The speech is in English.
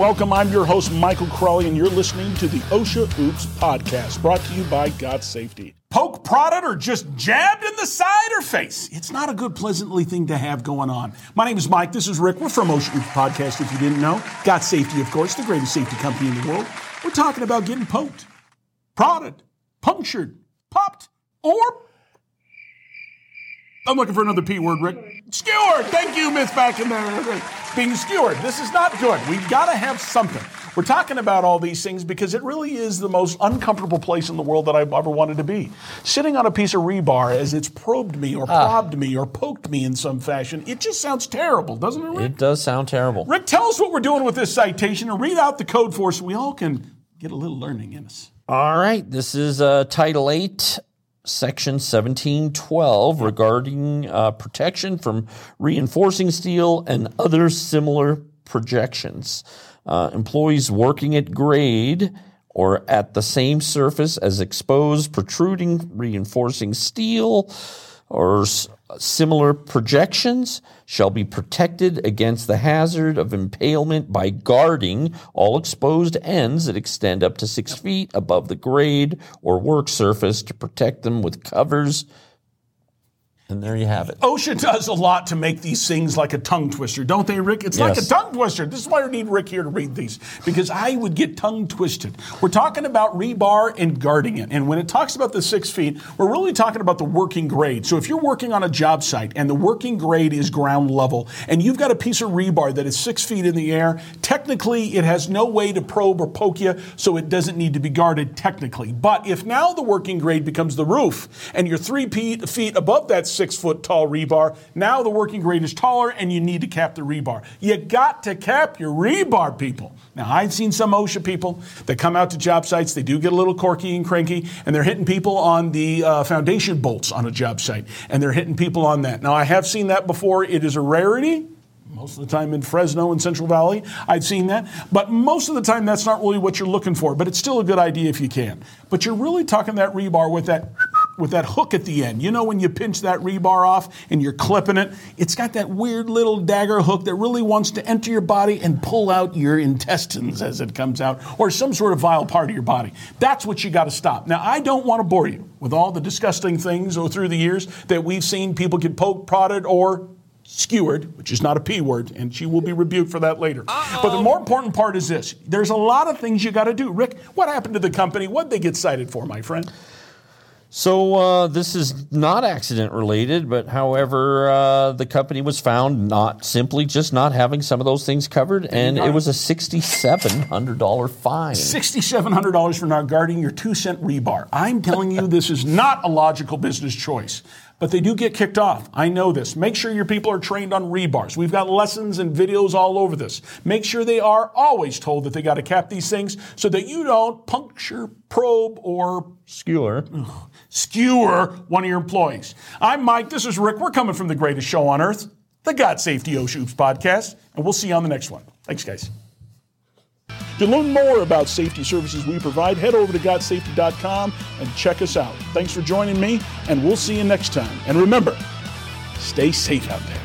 Welcome. I'm your host, Michael Crowley, and you're listening to the OSHA Oops podcast, brought to you by Got Safety. Poke, prodded, or just jabbed in the side or face? It's not a good, pleasantly thing to have going on. My name is Mike. This is Rick. We're from OSHA Oops podcast, if you didn't know. Got Safety, of course, the greatest safety company in the world. We're talking about getting poked, prodded, punctured, popped, or... I'm looking for another P word, Rick. Skewered. Thank you, Miss Backman. Being skewered. This is not good. We've got to have something. We're talking about all these things because it really is the most uncomfortable place in the world that I've ever wanted to be. Sitting on a piece of rebar as it's probed me or probbed me or poked me in some fashion, it just sounds terrible, doesn't it, Rick? It does sound terrible. Rick, tell us what we're doing with this citation and read out the code for us so we all can get a little learning in us. All right. This is Title 8. Section 1712 regarding protection from reinforcing steel and other similar projections. Employees working at grade or at the same surface as exposed, protruding, reinforcing steel or similar projections shall be protected against the hazard of impalement by guarding all exposed ends that extend up to 6 feet above the grade or work surface to protect them with covers. And there you have it. OSHA does a lot to make these things like a tongue twister, don't they, Rick? It's like a tongue twister. This is why we need Rick here to read these, because I would get tongue twisted. We're talking about rebar and guarding it. And when it talks about the 6 feet, we're really talking about the working grade. So if you're working on a job site and the working grade is ground level and you've got a piece of rebar that is 6 feet in the air, technically it has no way to probe or poke you, so it doesn't need to be guarded technically. But if now the working grade becomes the roof and you're 3 feet above that 6 foot tall rebar. Now the working grade is taller and you need to cap the rebar. You got to cap your rebar, people. Now I've seen some OSHA people that come out to job sites. They do get a little corky and cranky and they're hitting people on the foundation bolts on a job site and they're hitting people on that. Now I have seen that before. It is a rarity. Most of the time in Fresno and Central Valley, I've seen that. But most of the time, that's not really what you're looking for. But it's still a good idea if you can. But you're really talking that rebar with that hook at the end. You know, when you pinch that rebar off and you're clipping it, it's got that weird little dagger hook that really wants to enter your body and pull out your intestines as it comes out, or some sort of vile part of your body. That's what you got to stop. Now, I don't want to bore you with all the disgusting things through the years that we've seen people get poked, prodded, or skewered, which is not a P word, and she will be rebuked for that later. Uh-oh. But the more important part is this. There's a lot of things you got to do. Rick, what happened to the company? What'd they get cited for, my friend? So this is not accident related, but however, the company was found not simply just not having some of those things covered, and it was a $6,700 fine. $6,700 for not guarding your 2-cent rebar. I'm telling you, this is not a logical business choice. But they do get kicked off. I know this. Make sure your people are trained on rebars. We've got lessons and videos all over this. Make sure they are always told that they got to cap these things so that you don't puncture, probe, or skewer one of your employees. I'm Mike. This is Rick. We're coming from the greatest show on earth, the Got Safety OSHA Oops podcast, and we'll see you on the next one. Thanks, guys. To learn more about safety services we provide, head over to GotSafety.com and check us out. Thanks for joining me, and we'll see you next time. And remember, stay safe out there.